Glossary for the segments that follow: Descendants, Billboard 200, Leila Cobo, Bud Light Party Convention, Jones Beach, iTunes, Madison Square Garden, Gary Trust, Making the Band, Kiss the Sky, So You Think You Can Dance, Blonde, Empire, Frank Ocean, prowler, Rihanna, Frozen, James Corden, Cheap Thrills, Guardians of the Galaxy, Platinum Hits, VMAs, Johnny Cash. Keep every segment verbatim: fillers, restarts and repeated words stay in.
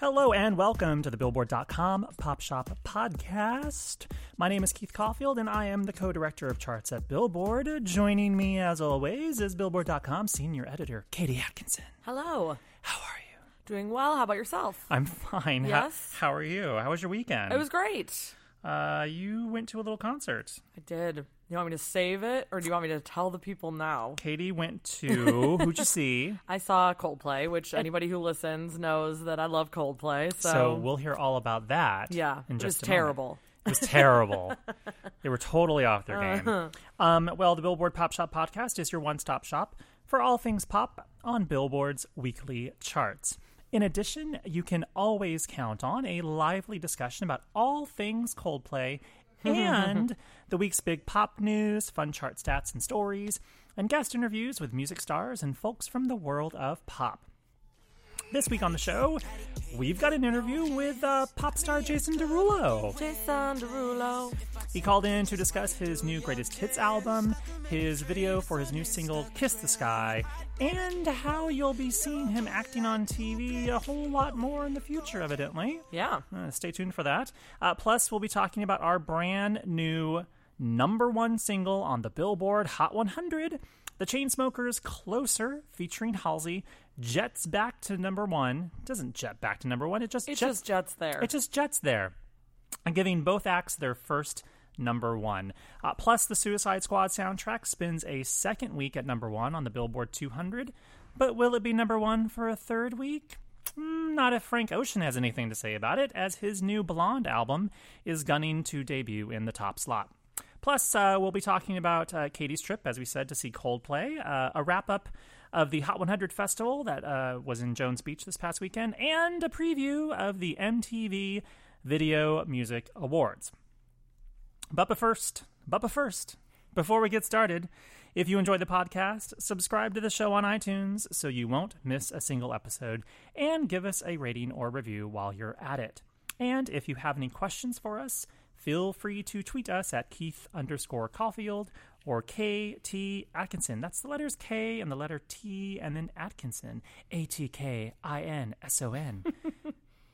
Hello and welcome to the Billboard dot com Pop Shop Podcast. My name is Keith Caulfield and I am the co-director of charts at Billboard. Joining me as always is Billboard dot com senior editor Katie Atkinson. Hello. How are you? Doing well. How about yourself? I'm fine. Yes. How, how are you? How was your weekend? It was great. Uh, you went to a little concert. I did. You want me to save it, or do you want me to tell the people now? Katie went to... Who'd you see? I saw Coldplay, which anybody who listens knows that I love Coldplay. So, so we'll hear all about that. Yeah, in just it was a terrible. Moment. It was terrible. They were totally off their game. Uh-huh. Um, well, the Billboard Pop Shop Podcast is your one-stop shop for all things pop on Billboard's weekly charts. In addition, you can always count on a lively discussion about all things Coldplay and the week's big pop news, fun chart stats and stories, and guest interviews with music stars and folks from the world of pop. This week on the show, we've got an interview with uh, pop star Jason Derulo. Jason Derulo. He called in to discuss his new Greatest Hits album, his video for his new single, Kiss the Sky, and how you'll be seeing him acting on T V a whole lot more in the future, evidently. Yeah. Uh, stay tuned for that. Uh, plus, we'll be talking about our brand new number one single on the Billboard Hot one hundred, The Chainsmokers' Closer, featuring Halsey, jets back to number one. It doesn't jet back to number one. It just, it jets, just jets there. It just jets there. And giving both acts their first number one. Uh, plus, the Suicide Squad soundtrack spends a second week at number one on the Billboard two hundred. But will it be number one for a third week? Mm, not if Frank Ocean has anything to say about it, as his new Blonde album is gunning to debut in the top slot. Plus, uh, we'll be talking about uh, Katie's trip, as we said, to see Coldplay, uh, a wrap-up of the Hot one hundred Festival that uh, was in Jones Beach this past weekend, and a preview of the M T V Video Music Awards. But, but first, but, but first, before we get started, if you enjoy the podcast, subscribe to the show on iTunes so you won't miss a single episode, and give us a rating or review while you're at it. And if you have any questions for us, feel free to tweet us at Keith underscore Caulfield or K T Atkinson. That's the letters K and the letter T and then Atkinson. A T K I N S O N.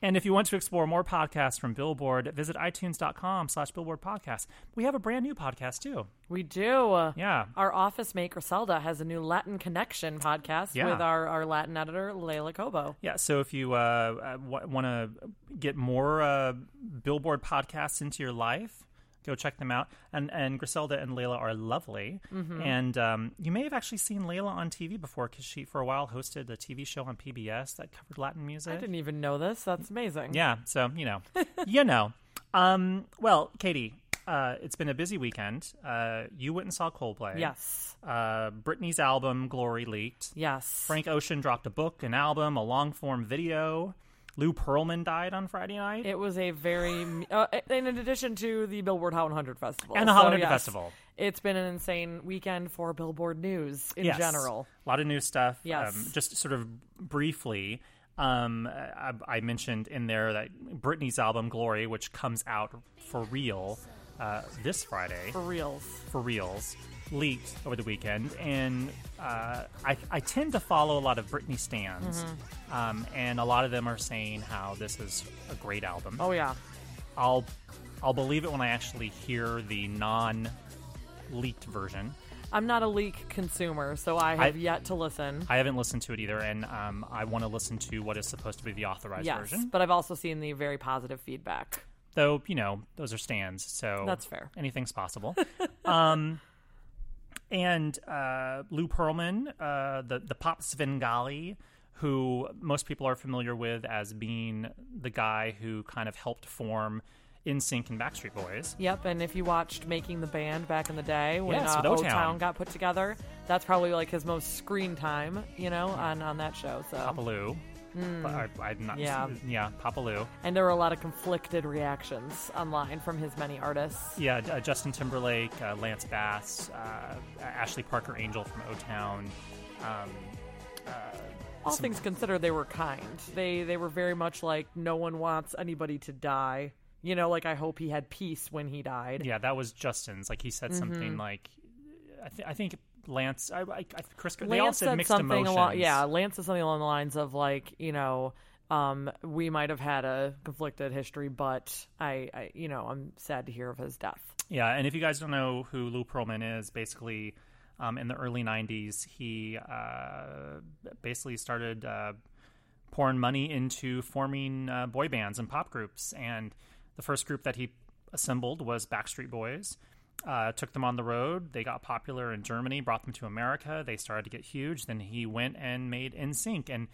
And if you want to explore more podcasts from Billboard, visit iTunes.com slash Billboard Podcast. We have a brand new podcast, too. We do. Yeah. Our office mate, Griselda, has a new Latin Connection podcast yeah. with our, our Latin editor, Leila Cobo. Yeah, so if you uh, w- want to get more uh, Billboard podcasts into your life, go check them out. And and Griselda and Leila are lovely. Mm-hmm. And um, you may have actually seen Leila on T V before, because she, for a while, hosted a T V show on P B S that covered Latin music. I didn't even know this. That's amazing. Yeah. So, you know. you know. Um, well, Katie, uh, it's been a busy weekend. Uh, you went and saw Coldplay. Yes. Uh, Britney's album, Glory, leaked. Yes. Frank Ocean dropped a book, an album, a long-form video. Lou Pearlman died on Friday night. It was a very... Uh, in addition to the Billboard Hot one hundred Festival. And the Hot so, one hundred yes, Festival. It's been an insane weekend for Billboard news in yes. general. A lot of new stuff. Yes. Um, just sort of briefly, um, I, I mentioned in there that Britney's album, Glory, which comes out for real uh, this Friday. For reals. For reals. Leaked over the weekend, and uh, I, I tend to follow a lot of Britney stans, mm-hmm. um, and a lot of them are saying how this is a great album. Oh yeah, I'll I'll believe it when I actually hear the non-leaked version. I'm not a Leak consumer, so I have I, yet to listen. I haven't listened to it either, and um, I want to listen to what is supposed to be the authorized yes, version. Yes, but I've also seen the very positive feedback. Though, you know, those are stands, so... That's fair. Anything's possible. um, and uh, Lou Pearlman, uh, the, the pop Svengali, who most people are familiar with as being the guy who kind of helped form N Sync and Backstreet Boys. Yep, and if you watched Making the Band back in the day when yes, uh, O-Town. O-Town got put together, that's probably like his most screen time, you know, on, on that show. So Papa Lou. Mm. I, I'm not, yeah. yeah, Papa Lou. And there were a lot of conflicted reactions online from his many artists. Yeah, uh, Justin Timberlake, uh, Lance Bass, uh, Ashley Parker Angel from O-Town. Um, uh, All some... things considered, they were kind. They, they were very much like, no one wants anybody to die. You know, like, I hope he had peace when he died. Yeah, that was Justin's. Like, he said mm-hmm. something like, I, th- I think Lance, I, I, I Chris, Lance they all said, said mixed emotions. Al- yeah, Lance said something along the lines of, like, you know, um, we might have had a conflicted history, but I, I, you know, I'm sad to hear of his death. Yeah, and if you guys don't know who Lou Pearlman is, basically, um, in the early nineties, he uh, basically started uh, pouring money into forming uh, boy bands and pop groups, and the first group that he assembled was Backstreet Boys, uh, took them on the road. They got popular in Germany, brought them to America. They started to get huge. Then he went and made N Sync and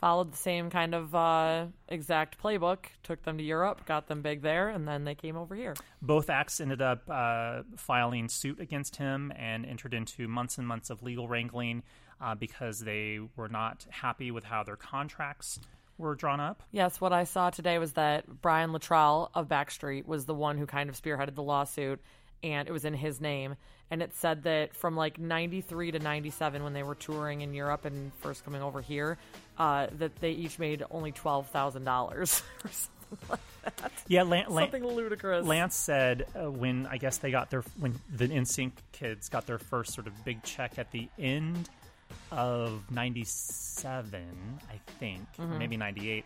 followed the same kind of uh, exact playbook, took them to Europe, got them big there, and then they came over here. Both acts ended up uh, filing suit against him and entered into months and months of legal wrangling uh, because they were not happy with how their contracts were drawn up. Yes, what I saw today was that Brian Littrell of Backstreet was the one who kind of spearheaded the lawsuit, and it was in his name. And it said that from like ninety-three to ninety-seven, when they were touring in Europe and first coming over here, uh, that they each made only twelve thousand dollars or something like that. Yeah, Lan- something Lan- ludicrous. Lance said uh, when I guess they got their when the N Sync kids got their first sort of big check at the end of ninety-seven, I think, mm-hmm. maybe ninety-eight,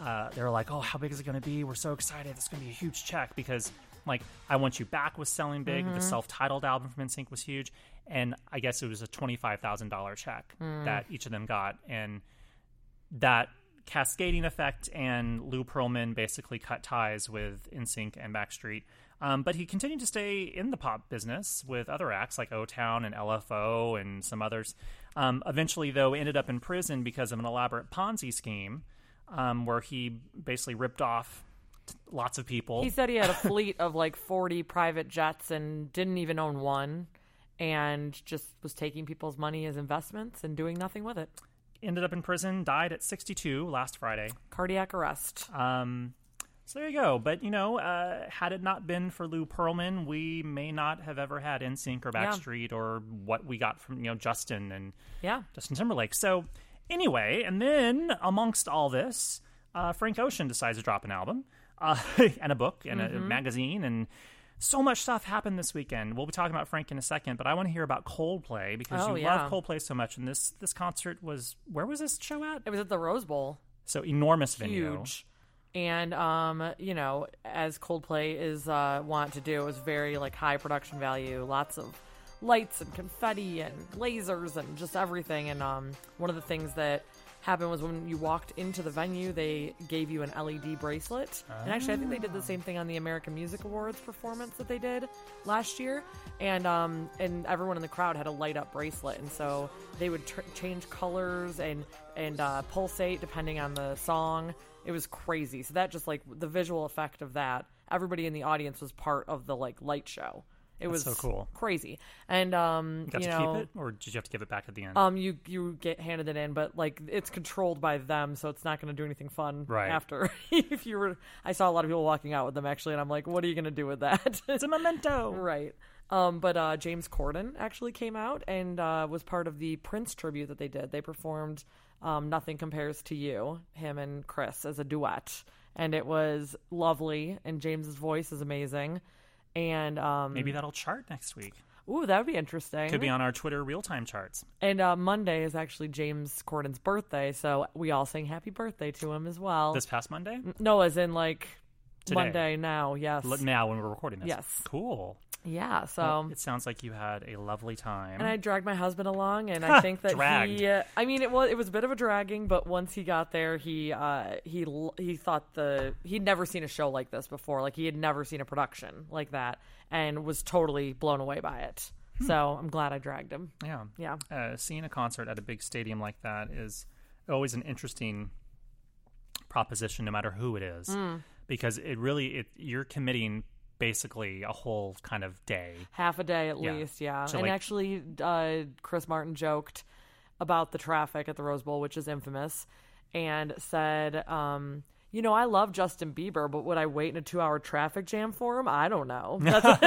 uh, they were like, oh, how big is it going to be? We're so excited. It's going to be a huge check because, like, I Want You Back was selling big. Mm-hmm. The self-titled album from N Sync was huge. And I guess it was a twenty-five thousand dollars check mm. that each of them got. And that cascading effect, and Lou Pearlman basically cut ties with N Sync and Backstreet. Um, but he continued to stay in the pop business with other acts like O-Town and L F O and some others. Um, eventually, though, ended up in prison because of an elaborate Ponzi scheme um, where he basically ripped off t- lots of people. He said he had a fleet of like forty private jets and didn't even own one, and just was taking people's money as investments and doing nothing with it. Ended up in prison, died at sixty-two last Friday. Cardiac arrest. Um So there you go. But, you know, uh, had it not been for Lou Pearlman, we may not have ever had N Sync or Backstreet yeah. or what we got from, you know, Justin and yeah. Justin Timberlake. So anyway, and then amongst all this, uh, Frank Ocean decides to drop an album uh, and a book and mm-hmm. a, a magazine. And so much stuff happened this weekend. We'll be talking about Frank in a second, but I want to hear about Coldplay because oh, you yeah. love Coldplay so much. And this, this concert was, where was this show at? It was at the Rose Bowl. So enormous venue. Huge. And, um, you know, as Coldplay is uh, wont to do, it was very, like, high production value, lots of lights and confetti and lasers and just everything. And um, one of the things that happened was when you walked into the venue, they gave you an L E D bracelet. Oh. And actually, I think they did the same thing on the American Music Awards performance that they did last year. And um, and everyone in the crowd had a light-up bracelet. And so they would tr- change colors and, and uh, pulsate depending on the song. It was crazy. So that just, like, the visual effect of that, everybody in the audience was part of the, like, light show. It That's was so cool. Crazy. And, um, you, got you to know, keep it, or did you have to give it back at the end? Um, you, you get handed it in, but, like, it's controlled by them, so it's not going to do anything fun right. after. If you were, I saw a lot of people walking out with them, actually, and I'm like, what are you going to do with that? It's a memento. Right. Um, but uh, James Corden actually came out and uh, was part of the Prince tribute that they did. They performed Um, Nothing Compares to You, him and Chris, as a duet. And it was lovely, and James's voice is amazing. And um, maybe that'll chart next week. Ooh, that would be interesting. Could be on our Twitter real-time charts. And uh, Monday is actually James Corden's birthday, so we all sing happy birthday to him as well. This past Monday? No, as in, like, today. Monday now, yes. Now when we're recording this. Yes. Cool. Yeah, so... Well, it sounds like you had a lovely time. And I dragged my husband along, and I think that dragged. he... Uh, I mean, it was, it was a bit of a dragging, but once he got there, he uh, he he thought the... He'd never seen a show like this before. Like, he had never seen a production like that, and was totally blown away by it. Hmm. So I'm glad I dragged him. Yeah. Yeah. Uh, seeing a concert at a big stadium like that is always an interesting proposition, no matter who it is, mm. because it really... it you're committing... basically a whole kind of day. Half a day at yeah. least, yeah. So and like, actually, uh, Chris Martin joked about the traffic at the Rose Bowl, which is infamous, and said, um, you know, I love Justin Bieber, but would I wait in a two-hour traffic jam for him? I don't know. That's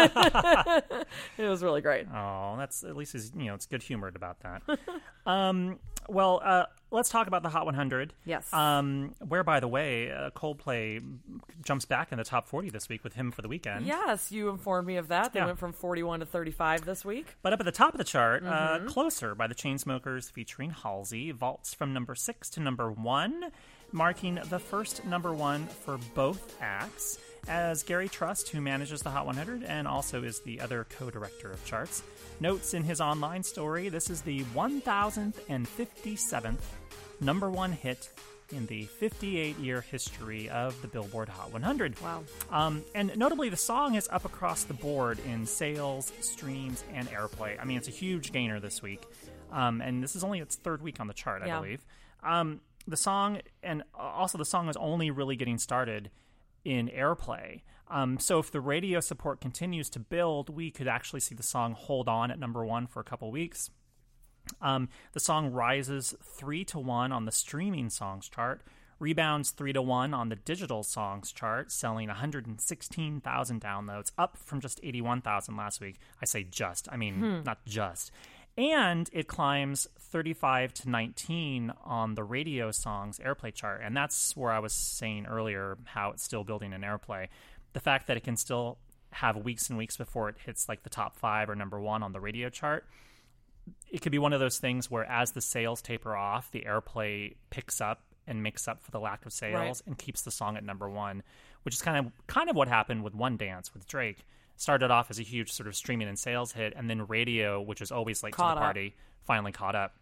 it was really great. Oh, that's at least, he's, you know, it's good-humored about that. um, well, uh, let's talk about the Hot one hundred. Yes. Um, where, by the way, uh, Coldplay jumps back in the top forty this week with Him for the Weekend. Yes, you informed me of that. They yeah. went from forty-one to thirty-five this week. But up at the top of the chart, mm-hmm. uh, Closer by The Chainsmokers featuring Halsey vaults from number six to number one, marking the first number one for both acts, as Gary Trust, who manages the Hot one hundred and also is the other co-director of charts, notes in his online story, this is the one thousand fifty-seventh number one hit in the fifty-eight-year history of the Billboard Hot one hundred. Wow. Um, and notably, the song is up across the board in sales, streams, and airplay. I mean, it's a huge gainer this week. Um, and this is only its third week on the chart, I yeah. believe. Um, the song, and also the song is only really getting started in airplay. Um, so if the radio support continues to build, we could actually see the song hold on at number one for a couple weeks. Um, the song rises three to one on the streaming songs chart, rebounds three to one on the digital songs chart, selling one hundred sixteen thousand downloads, up from just eighty-one thousand last week. I say just, I mean, hmm. not just. And it climbs thirty-five to nineteen on the radio songs airplay chart. And that's where I was saying earlier how it's still building in airplay. The fact that it can still have weeks and weeks before it hits like the top five or number one on the radio chart. It could be one of those things where as the sales taper off, the airplay picks up and makes up for the lack of sales right. and keeps the song at number one, which is kind of kind of what happened with One Dance with Drake. Started off as a huge sort of streaming and sales hit, and then radio, which is always late caught to the party, up. finally caught up.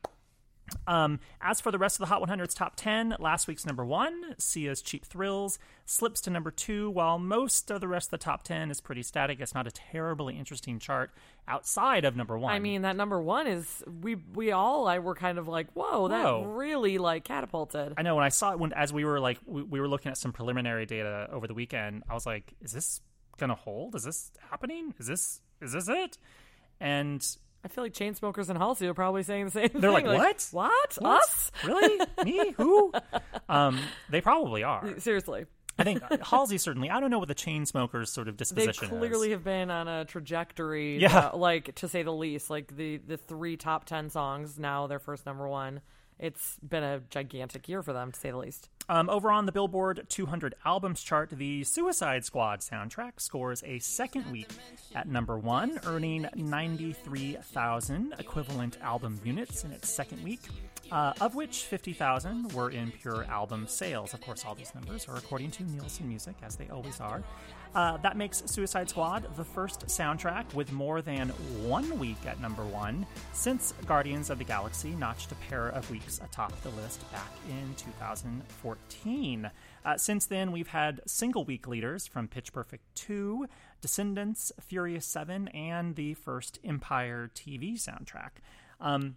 Um, as for the rest of the Hot one hundred's top ten, last week's number one, Sia's Cheap Thrills, slips to number two, while most of the rest of the top ten is pretty static. It's not a terribly interesting chart outside of number one. I mean, that number one is, we we all I were kind of like, whoa, that whoa. really like catapulted. I know, when I saw it, when, as we were like, we, we were looking at some preliminary data over the weekend, I was like, is this gonna hold? Is this happening? Is this, is this it? And I feel like Chainsmokers and Halsey are probably saying the same thing. They're like, like what? what? What? Us? Really? Me? Who? Um, they probably are. Seriously. I think Halsey certainly. I don't know what the Chainsmokers sort of disposition is. They clearly is. have been on a trajectory, yeah. uh, like, to say the least. Like, the, the three top ten songs, now their first number one. It's been a gigantic year for them, to say the least. Um, over on the Billboard two hundred albums chart, the Suicide Squad soundtrack scores a second week at number one, earning ninety-three thousand equivalent album units in its second week, uh, of which fifty thousand were in pure album sales. Of course, all these numbers are according to Nielsen Music, as they always are. Uh, that makes Suicide Squad the first soundtrack with more than one week at number one since Guardians of the Galaxy notched a pair of weeks atop the list back in two thousand fourteen. Uh, since then, we've had single week leaders from Pitch Perfect two, Descendants, Furious seven, and the first Empire T V soundtrack. Um,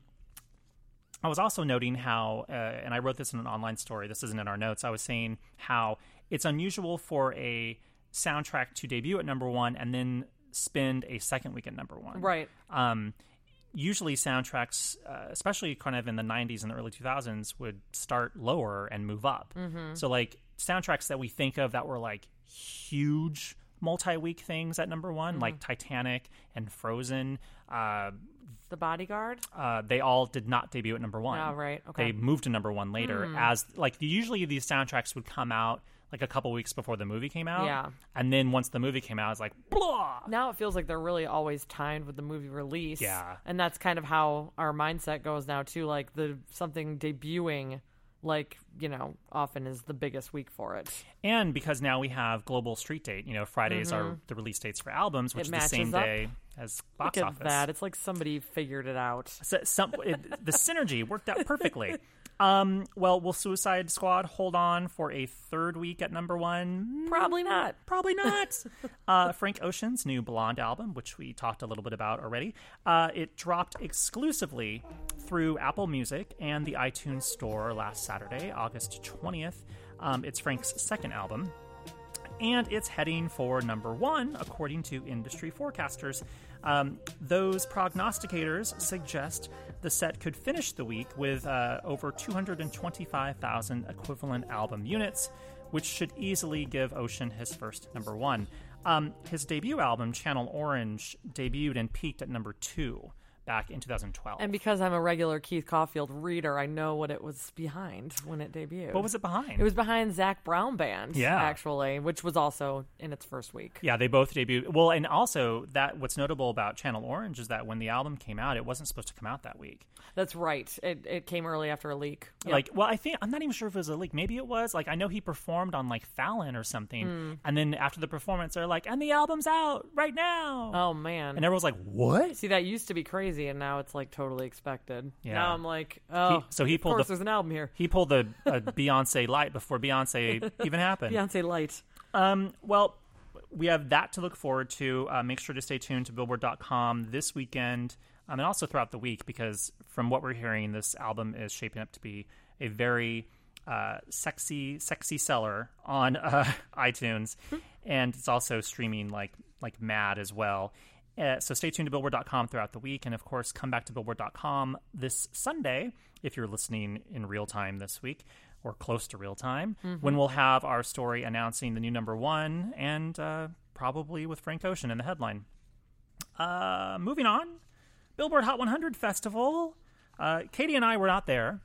I was also noting how, uh, and I wrote this in an online story, this isn't in our notes, I was saying how it's unusual for a soundtrack to debut at number one and then spend a second week at number one. Right. Um, usually soundtracks, uh, especially kind of in the nineties and the early two thousands, would start lower and move up. Mm-hmm. So like soundtracks that we think of that were like huge multi-week things at number one, mm-hmm. like Titanic and Frozen, uh, The Bodyguard, uh, they all did not debut at number one. Oh, right. Okay. They moved to number one later mm. as like usually these soundtracks would come out like a couple weeks before the movie came out. Yeah. And then once the movie came out, it's like, blah. Now it feels like they're really always timed with the movie release. Yeah. And that's kind of how our mindset goes now, too. Like, the something debuting like, you know, often is the biggest week for it. And because now we have global street date, you know, Fridays mm-hmm. are the release dates for albums, which it is the same up. Day as box Look at office. That. It's like somebody figured it out. So, some, it, the synergy worked out perfectly. Um, well, will Suicide Squad hold on for a third week at number one? Probably not. Probably not. uh, Frank Ocean's new Blonde album, which we talked a little bit about already, uh, it dropped exclusively through Apple Music and the iTunes Store last Saturday, August twentieth. Um, it's Frank's second album, and it's heading for number one, according to industry forecasters. Um, those prognosticators suggest the set could finish the week with uh, over two hundred twenty-five thousand equivalent album units, which should easily give Ocean his first number one. Um, his debut album, Channel Orange, debuted and peaked at number two back in two thousand twelve. And because I'm a regular Keith Caulfield reader, I know what it was behind when it debuted. What was it behind? It was behind Zac Brown Band, yeah. actually, which was also in its first week. Yeah, they both debuted. Well, and also, that what's notable about Channel Orange is that when the album came out, it wasn't supposed to come out that week. That's right. It it came early after a leak. Yep. Like, well, I think, I'm not even sure if it was a leak. Maybe it was. Like, I know he performed on, like, Fallon or something. Mm. And then after the performance, they're like, and the album's out right now. Oh, man. And everyone's like, what? See, that used to be crazy. And now it's like totally expected. Yeah. Now I'm like, oh, he, so he pulled of course the, there's an album here. He pulled the uh, Beyonce light before Beyonce even happened. Beyonce light. Um, well, we have that to look forward to. Uh, make sure to stay tuned to Billboard dot com this weekend um, and also throughout the week, because from what we're hearing, this album is shaping up to be a very uh, sexy, sexy seller on uh, iTunes. And it's also streaming like like mad as well. Uh, so stay tuned to Billboard dot com throughout the week. And, of course, come back to Billboard dot com this Sunday, if you're listening in real time this week or close to real time, mm-hmm. when we'll have our story announcing the new number one and uh, probably with Frank Ocean in the headline. Uh, moving on, Billboard Hot one hundred Festival. Uh, Katie and I were not there.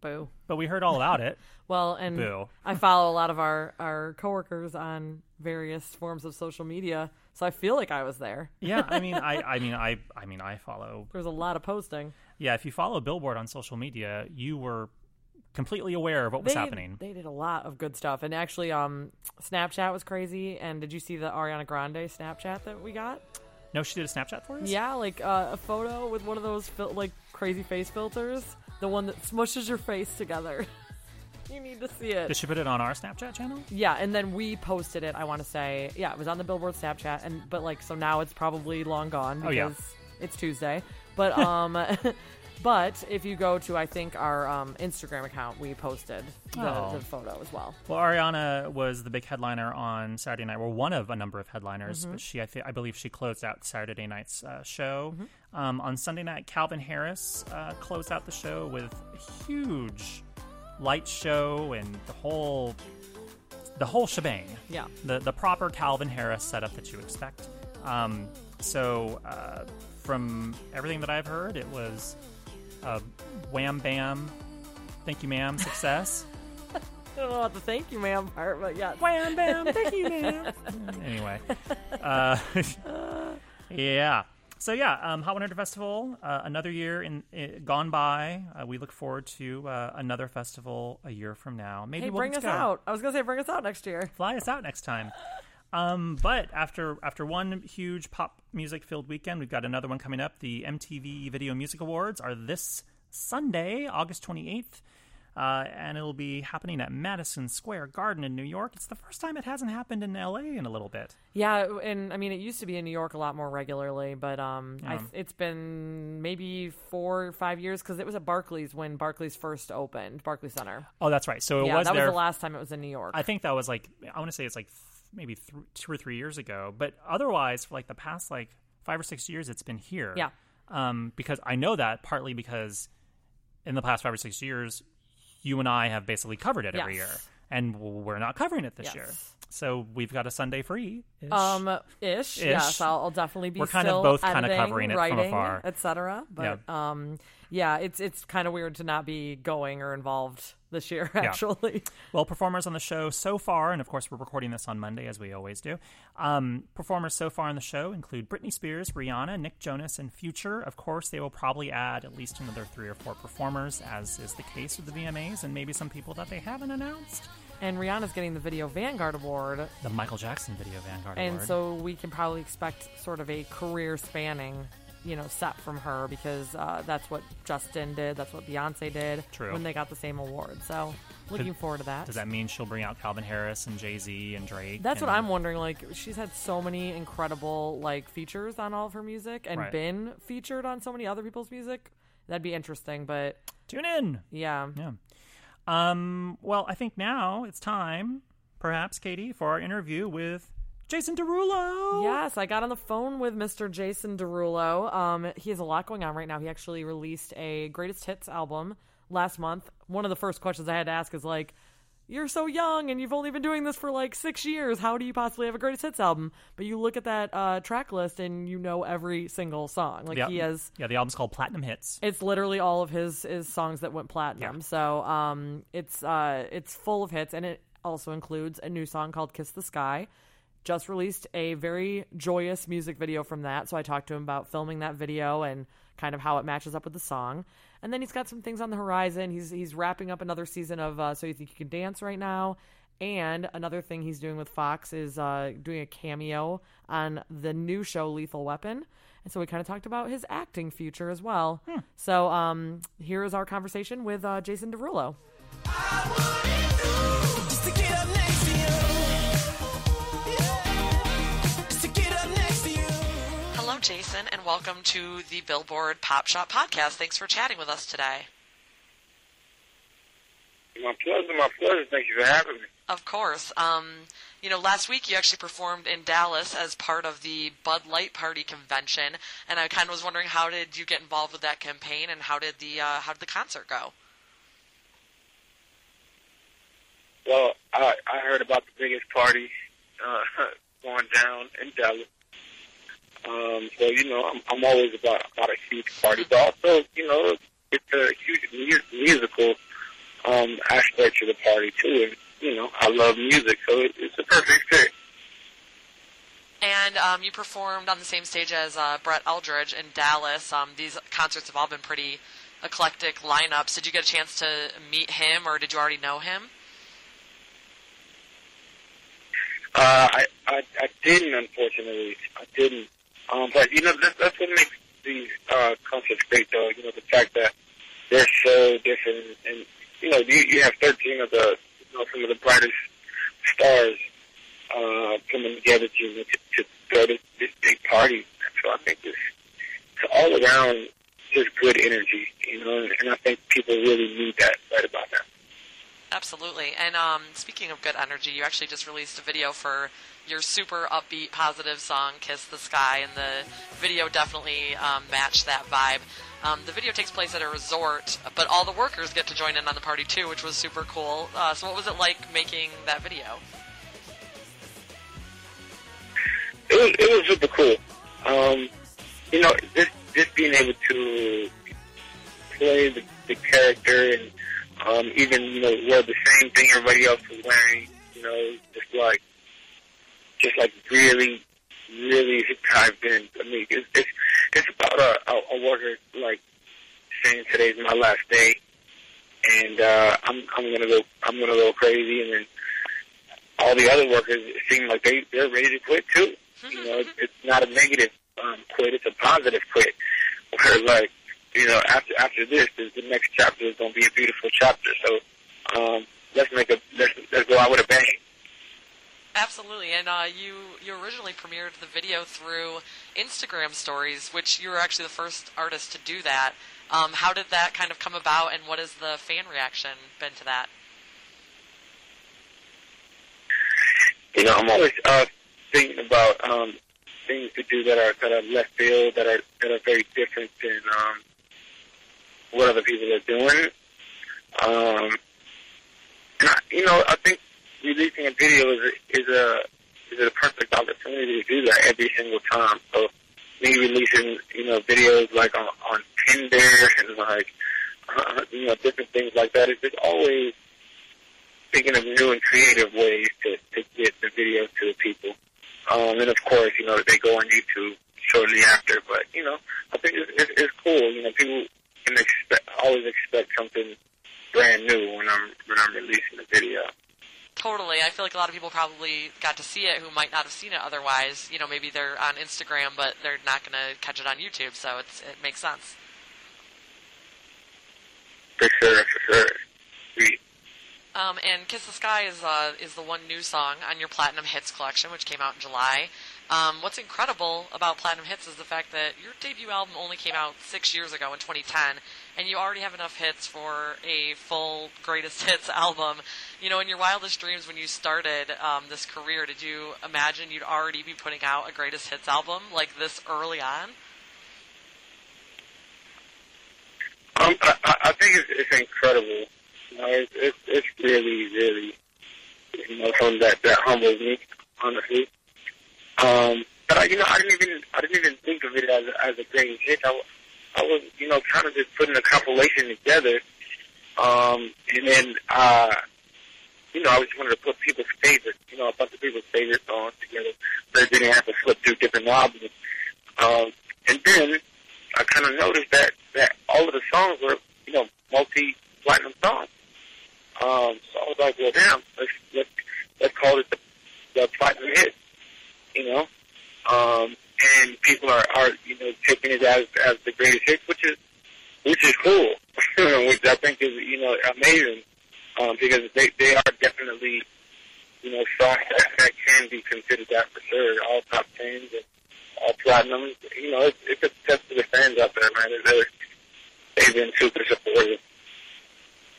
Boo. But we heard all about it. Well, and Boo. I follow a lot of our, our coworkers on various forms of social media, so I feel like I was there. Yeah, I mean, I, I mean, I, I mean, I follow. There's a lot of posting. Yeah, if you follow Billboard on social media, you were completely aware of what was they, happening. They did a lot of good stuff, and actually, um, Snapchat was crazy. And did you see the Ariana Grande Snapchat that we got? No, she did a Snapchat for us? Yeah, like uh, a photo with one of those fil- like crazy face filters. The one that smushes your face together. You need to see it. Did she put it on our Snapchat channel? Yeah, and then we posted it, I want to say. Yeah, it was on the Billboard Snapchat. and But, like, so now it's probably long gone because oh, yeah. it's Tuesday. But um, but if you go to, I think, our um, Instagram account, we posted the, oh. the photo as well. Well, Ariana was the big headliner on Saturday night. Well, one of a number of headliners. Mm-hmm. But she, I, th- I believe she closed out Saturday night's uh, show. Mm-hmm. Um, on Sunday night, Calvin Harris uh, closed out the show with a huge light show and the whole the whole shebang. Yeah. The the proper Calvin Harris setup that you expect. Um, so uh, from everything that I've heard, it was a wham bam, thank you ma'am success. I don't know about the thank you ma'am part, but yeah. Wham bam, thank you ma'am. Anyway. Uh, yeah. So yeah, um, Hot one hundred Festival, uh, another year in uh, gone by. Uh, we look forward to uh, another festival a year from now. Maybe hey, we'll bring us go. out. I was gonna say bring us out next year. Fly us out next time. Um, but after after one huge pop music filled weekend, we've got another one coming up. The M T V Video Music Awards are this Sunday, August twenty-eighth, uh, and it'll be happening at Madison Square Garden in New York. It's the first time it hasn't happened in L A in a little bit. Yeah, and I mean, it used to be in New York a lot more regularly, but um, yeah. I, it's been maybe four or five years because it was at Barclays when Barclays first opened, Barclays Center. Oh, that's right. So it yeah, was that there. was the last time it was in New York. I think that was like, I want to say it's like maybe th- two or three years ago, but otherwise, for like the past like five or six years, it's been here. Yeah. Um, because I know that partly because in the past five or six years, you and I have basically covered it yes. every year, and we're not covering it this yes. year. So we've got a Sunday free. Um, ish. ish. Yes, I'll, I'll definitely be. We're kind still of both editing, kind of covering it writing, from afar, et cetera. But yeah. um, yeah, it's it's kind of weird to not be going or involved this year, actually. Yeah. Well, performers on the show so far, and of course we're recording this on Monday, as we always do, um, performers so far on the show include Britney Spears, Rihanna, Nick Jonas, and Future. Of course, they will probably add at least another three or four performers, as is the case with the V M As, and maybe some people that they haven't announced. And Rihanna's getting the Video Vanguard Award. The Michael Jackson Video Vanguard Award. And so we can probably expect sort of a career-spanning, you know, set from her, because uh, that's what Justin did, that's what Beyonce did. True. When they got the same award. So looking Could, forward to that. Does that mean she'll bring out Calvin Harris and Jay-Z and Drake? That's and, what I'm wondering. Like, she's had so many incredible, like, features on all of her music and right. been featured on so many other people's music. That'd be interesting, but... Tune in! Yeah. Yeah. Um, well, I think now it's time, perhaps, Katie, for our interview with Jason Derulo. Yes, I got on the phone with Mister Jason Derulo. Um, he has a lot going on right now. He actually released a greatest hits album last month. One of the first questions I had to ask is, like, you're so young and you've only been doing this for like six years. How do you possibly have a greatest hits album? But you look at that uh, track list and you know every single song. Like yeah. he has, yeah. The album's called Platinum Hits. It's literally all of his his songs that went platinum. Yeah. So um, it's uh, it's full of hits, and it also includes a new song called Kiss the Sky. Just released a very joyous music video from that. So I talked to him about filming that video and kind of how it matches up with the song. And then he's got some things on the horizon. He's he's wrapping up another season of uh, So You Think You Can Dance right now. And another thing he's doing with Fox is uh, doing a cameo on the new show Lethal Weapon. And so we kind of talked about his acting future as well. Hmm. So um, here is our conversation with uh, Jason Derulo. I wouldn't do just to get up next to you. Yeah. Just to get up next to you. Hello, Jason, and welcome to the Billboard Pop Shop Podcast. Thanks for chatting with us today. My pleasure, my pleasure. Thank you for having me. Of course. Um, you know, last week you actually performed in Dallas as part of the Bud Light Party convention, and I kind of was wondering, how did you get involved with that campaign, and how did the uh, how did the concert go? Well, I, I heard about the biggest party uh, going down in Dallas. Um, so, you know, I'm, I'm always about, about a huge party, but also, you know, it's a huge musical um, aspect to the party, too. And, you know, I love music, so it, it's a perfect fit. And um, you performed on the same stage as uh, Brett Eldredge in Dallas. Um, these concerts have all been pretty eclectic lineups. Did you get a chance to meet him, or did you already know him? Uh, I, I, I didn't, unfortunately. I didn't. Um, but, you know, that's, that's what makes these uh, concerts great, though, you know, the fact that they're so different. And, you know, you, you have thirteen of the, you know, some of the brightest stars uh, coming together to, to throw this, this big party. So I think it's, it's all around just good energy, you know, and, and I think people really need that right about now. Absolutely. And um, speaking of good energy, you actually just released a video for your super upbeat, positive song, Kiss the Sky, and the video definitely um, matched that vibe. Um, the video takes place at a resort, but all the workers get to join in on the party, too, which was super cool. Uh, so what was it like making that video? It was, it was super cool. Um, you know, just, just being able to play the, the character and Um, even, you know, wear the same thing everybody else was wearing, you know, just like, just like really, really dived in. I mean, it's, it's, it's about a, a, a worker, like, saying today's my last day, and, uh, I'm, I'm gonna go, I'm gonna go crazy, and then all the other workers, it seemed like they, they're ready to quit too. You know, it's, it's not a negative, um, quit, it's a positive quit, where, like, you know, after after this, this, the next chapter is going to be a beautiful chapter. So um, let's make a let's, let's go out with a bang. Absolutely, and uh, you you originally premiered the video through Instagram stories, which you were actually the first artist to do that. Um, how did that kind of come about, and what has the fan reaction been to that? You know, I'm always uh, thinking about um, things to do that are that are left field, that are that are very different than. Um, what other people are doing. Um, and I, you know, I think releasing a video is a, is a is a perfect opportunity to do that every single time. So me releasing, you know, videos like on, on Tinder and like you know, different things like that. It's just always thinking of new and creative ways to, to get the videos to the people. Um, and, of course, you know, they go on YouTube shortly after. But, you know, I think it's, it's, it's cool. You know, people can expect, always expect something brand new when I'm when I'm releasing a video. Totally. I feel like a lot of people probably got to see it who might not have seen it otherwise. You know, maybe they're on Instagram, but they're not going to catch it on YouTube, so it's, it makes sense. For sure, for sure. Sweet. Um, and Kiss the Sky is uh, is the one new song on your Platinum Hits collection, which came out in July. Um, what's incredible about Platinum Hits is the fact that your debut album only came out six years ago in twenty ten, and you already have enough hits for a full greatest hits album. You know, in your wildest dreams when you started um, this career, did you imagine you'd already be putting out a greatest hits album like this early on? Um, I, I think it's, it's incredible. You know, it's, it's, it's really, really, you know, something that, that humbles me, honestly. Um, but I, you know, I didn't even, I didn't even think of it as a, as a great hit. I, I was, you know, kind of just putting a compilation together, um, and then, uh, you know, I just wanted to put people's favorite, you know, a bunch of people's favorite songs together, so they didn't have to flip through different albums. Um, and then I kind of noticed that, that all of the songs were, you know, multi-platinum songs. Um, so I was like, well, damn, let's, let's, let's call it the, the Platinum Hit, you know? Um, and people are, are, you know, taking it as, as the greatest hit, which is, which is cool, which I think is, you know, amazing, um, because they, they are definitely, you know, songs that, that can be considered that for sure, all top tens and all platinums. You know, it's, it's a test to the fans out there, man. They're, they've been super supportive.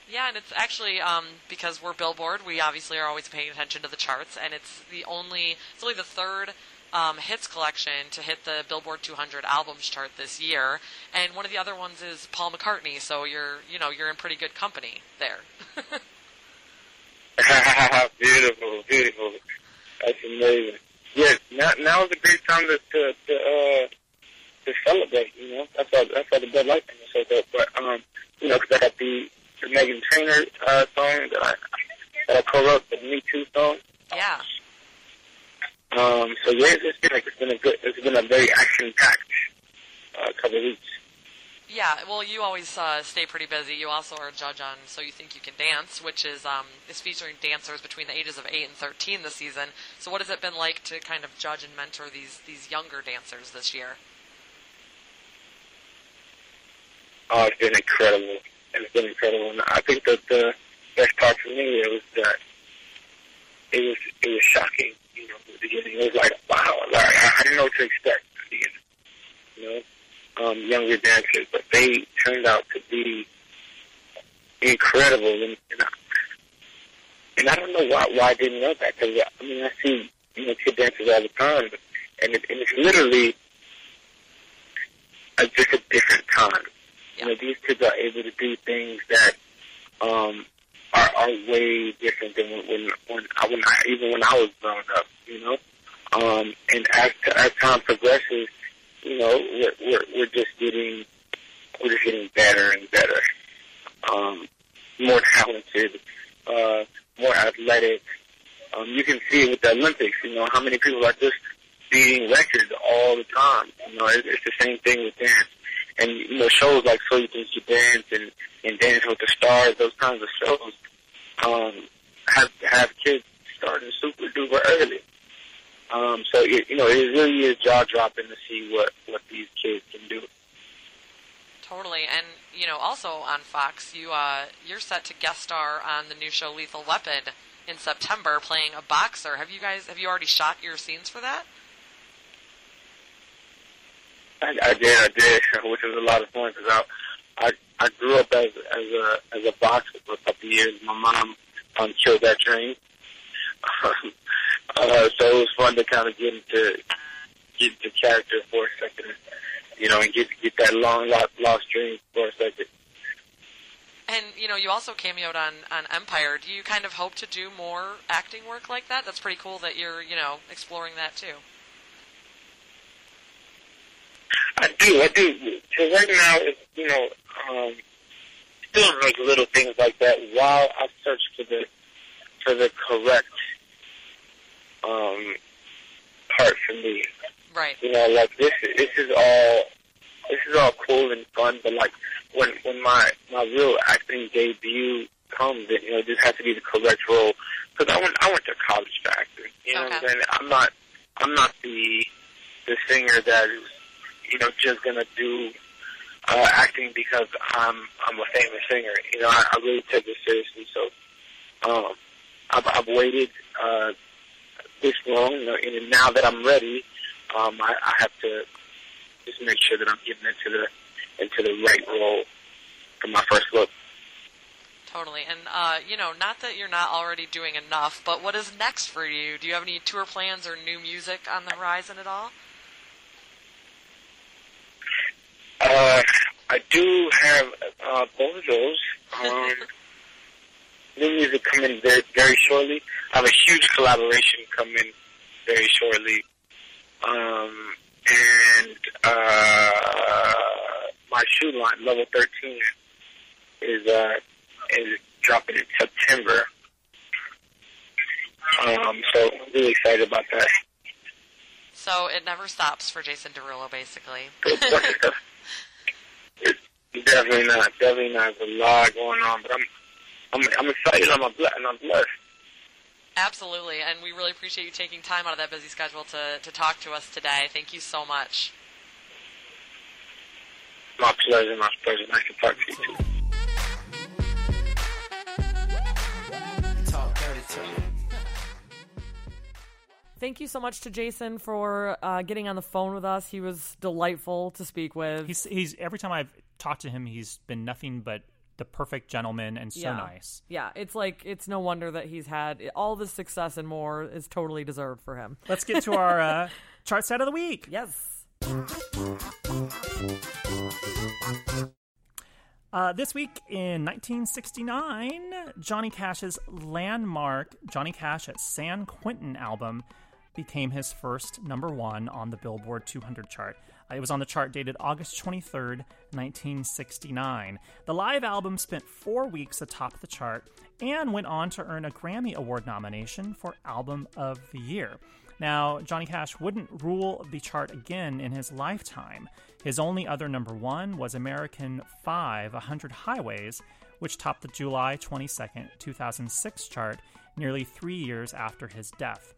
Yeah, and it's actually, um, because we're Billboard, we obviously are always paying attention to the charts, and it's the only, it's only the third um, hits collection to hit the Billboard two hundred albums chart this year, and one of the other ones is Paul McCartney, so you're, you know, you're in pretty good company there. Beautiful, beautiful. That's amazing. Yes, now, now is a great time to, to, to, uh, to celebrate, you know. That's why, that's why the Bud Light thing is so dope, but, um, you know, because I got the... The Megan Trainor uh, song that I, that I co-wrote, the Me Too song. Yeah. Um. So yeah, it's been like it's been a good, it's been a very action-packed uh, couple of weeks. Yeah. Well, you always uh, stay pretty busy. You also are a judge on So You Think You Can Dance, which is um is featuring dancers between the ages of eight and thirteen this season. So what has it been like to kind of judge and mentor these these younger dancers this year? Oh, it's been incredible. And it's been incredible, and I think that the best part for me was that it was it was shocking. You know, at the beginning, it was like, wow, like, I didn't know what to expect at the beginning. You know, um, younger dancers, but they turned out to be incredible, and and I, and I don't know why why I didn't know that, because I mean I see, you know, kid dancers all the time, but, and, it, and it's literally a, just a different time. You know, these kids are able to do things that um, are, are way different than when, when, when, I, when I, even when I was growing up, you know. Um, and as, as time progresses, you know, we're, we're, we're just getting we're just getting better and better, um, more talented, uh, more athletic. Um, you can see it with the Olympics. You know how many people are just beating records all the time. You know, it, it's the same thing with dance. And, you know, shows like So You Think You Dance and, and Dance with the Stars, those kinds of shows, um, have, have kids starting super duper early. Um, so, it, you know, it really is jaw-dropping to see what, what these kids can do. Totally. And, you know, also on Fox, you, uh, you're set to guest star on the new show Lethal Weapon in September, playing a boxer. Have you guys, have you already shot your scenes for that? I, I did, I did, which was a lot of fun because I, I, I grew up as as a as a boxer for a couple of years. My mom um, killed that dream, um, uh, so it was fun to kind of get into get into character for a second, you know, and get get that long lost, lost dream for a second. And you know, you also cameoed on on Empire. Do you kind of hope to do more acting work like that? That's pretty cool that you're, you know, exploring that too. I do, I do. So right now, it's, you know, um, make little things like that while I search for the for the correct um, part for me. Right. You know, like this this is all this is all cool and fun, but like when when my, my real acting debut comes, it, you know, this has to be the correct role. Because I went I went to college to acting. You know okay. what I'm saying? I'm not I'm not the the singer that is, you know, just gonna do uh, acting because I'm I'm a famous singer. You know, I, I really take this seriously. So um, I've, I've waited uh, this long, you know, and now that I'm ready, um, I, I have to just make sure that I'm getting into the into the right role for my first look. Totally, and uh, you know, not that you're not already doing enough, but what is next for you? Do you have any tour plans or new music on the horizon at all? Uh, I do have uh, both of those. Um, new music coming very, very shortly. I have a huge collaboration coming very shortly. Um, and uh, my shoe line, Level thirteen, is uh, is dropping in September. Um, so I'm really excited about that. So it never stops for Jason Derulo, basically. Definitely not. Definitely not. There's a lot going on, but I'm, I'm, I'm excited. I'm blessed, and I'm blessed. Absolutely, and we really appreciate you taking time out of that busy schedule to to talk to us today. Thank you so much. My pleasure. My pleasure. Nice to talk to you too. Thank you so much to Jason for uh, getting on the phone with us. He was delightful to speak with. He's, he's every time I've talked to him, he's been nothing but the perfect gentleman and so yeah. nice. Yeah, it's like it's no wonder that he's had all this success and more is totally deserved for him. Let's get to our uh, chart set of the week. Yes. Uh, this week in nineteen sixty-nine, Johnny Cash's landmark Johnny Cash at San Quentin album became his first number one on the Billboard two hundred chart. Uh, it was on the chart dated August twenty-third, nineteen sixty-nine. The live album spent four weeks atop the chart and went on to earn a Grammy Award nomination for Album of the Year. Now, Johnny Cash wouldn't rule the chart again in his lifetime. His only other number one was American Five, one hundred Highways, which topped the July twenty-second, two thousand six chart nearly three years after his death.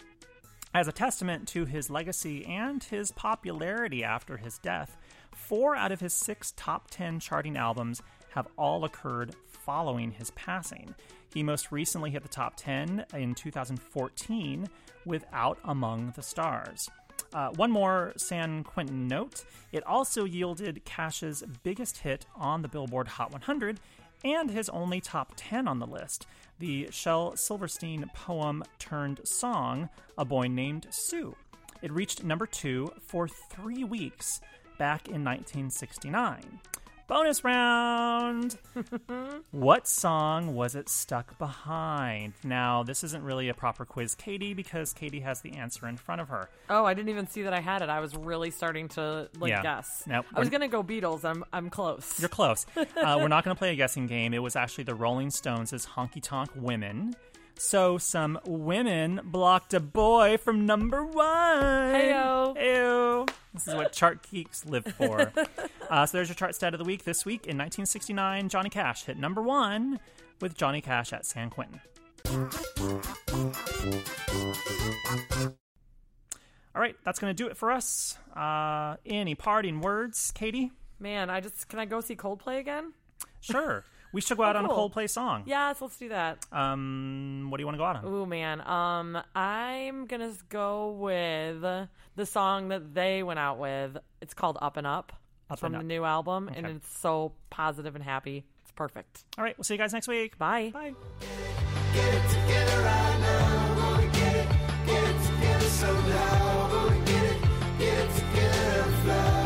As a testament to his legacy and his popularity after his death, four out of his six top ten charting albums have all occurred following his passing. He most recently hit the top ten in two thousand fourteen with Out Among the Stars. Uh, one more San Quentin note, it also yielded Cash's biggest hit on the Billboard Hot one hundred and his only top ten on the list, the Shel Silverstein poem turned song, A Boy Named Sue. It reached number two for three weeks back in nineteen sixty-nine. Bonus round! What song was it stuck behind? Now, this isn't really a proper quiz, Katie, because Katie has the answer in front of her. Oh, I didn't even see that I had it. I was really starting to like yeah. guess. Nope. I was going to go Beatles. I'm I'm close. You're close. uh, we're not going to play a guessing game. It was actually the Rolling Stones' Honky Tonk Women. So some women blocked a boy from number one. Hey-o. Hey-o. This is what chart geeks live for. uh, so there's your chart stat of the week. This week in nineteen sixty-nine, Johnny Cash hit number one with Johnny Cash at San Quentin. All right, that's going to do it for us. Uh, any parting words, Katie? Man, I just can I go see Coldplay again? Sure. We should go out oh, cool. on a Coldplay song. Yes, let's do that. Um, what do you want to go out on? Ooh, man. Um, I'm going to go with the song that they went out with. It's called Up and Up, Up from and Up. The new album, okay. and it's so positive and happy. It's perfect. All right, we'll see you guys next week. Bye. Bye. Get it together right now. Wanna get it, get it together somehow. Wanna get it, get it together and fly.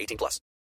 eighteen plus.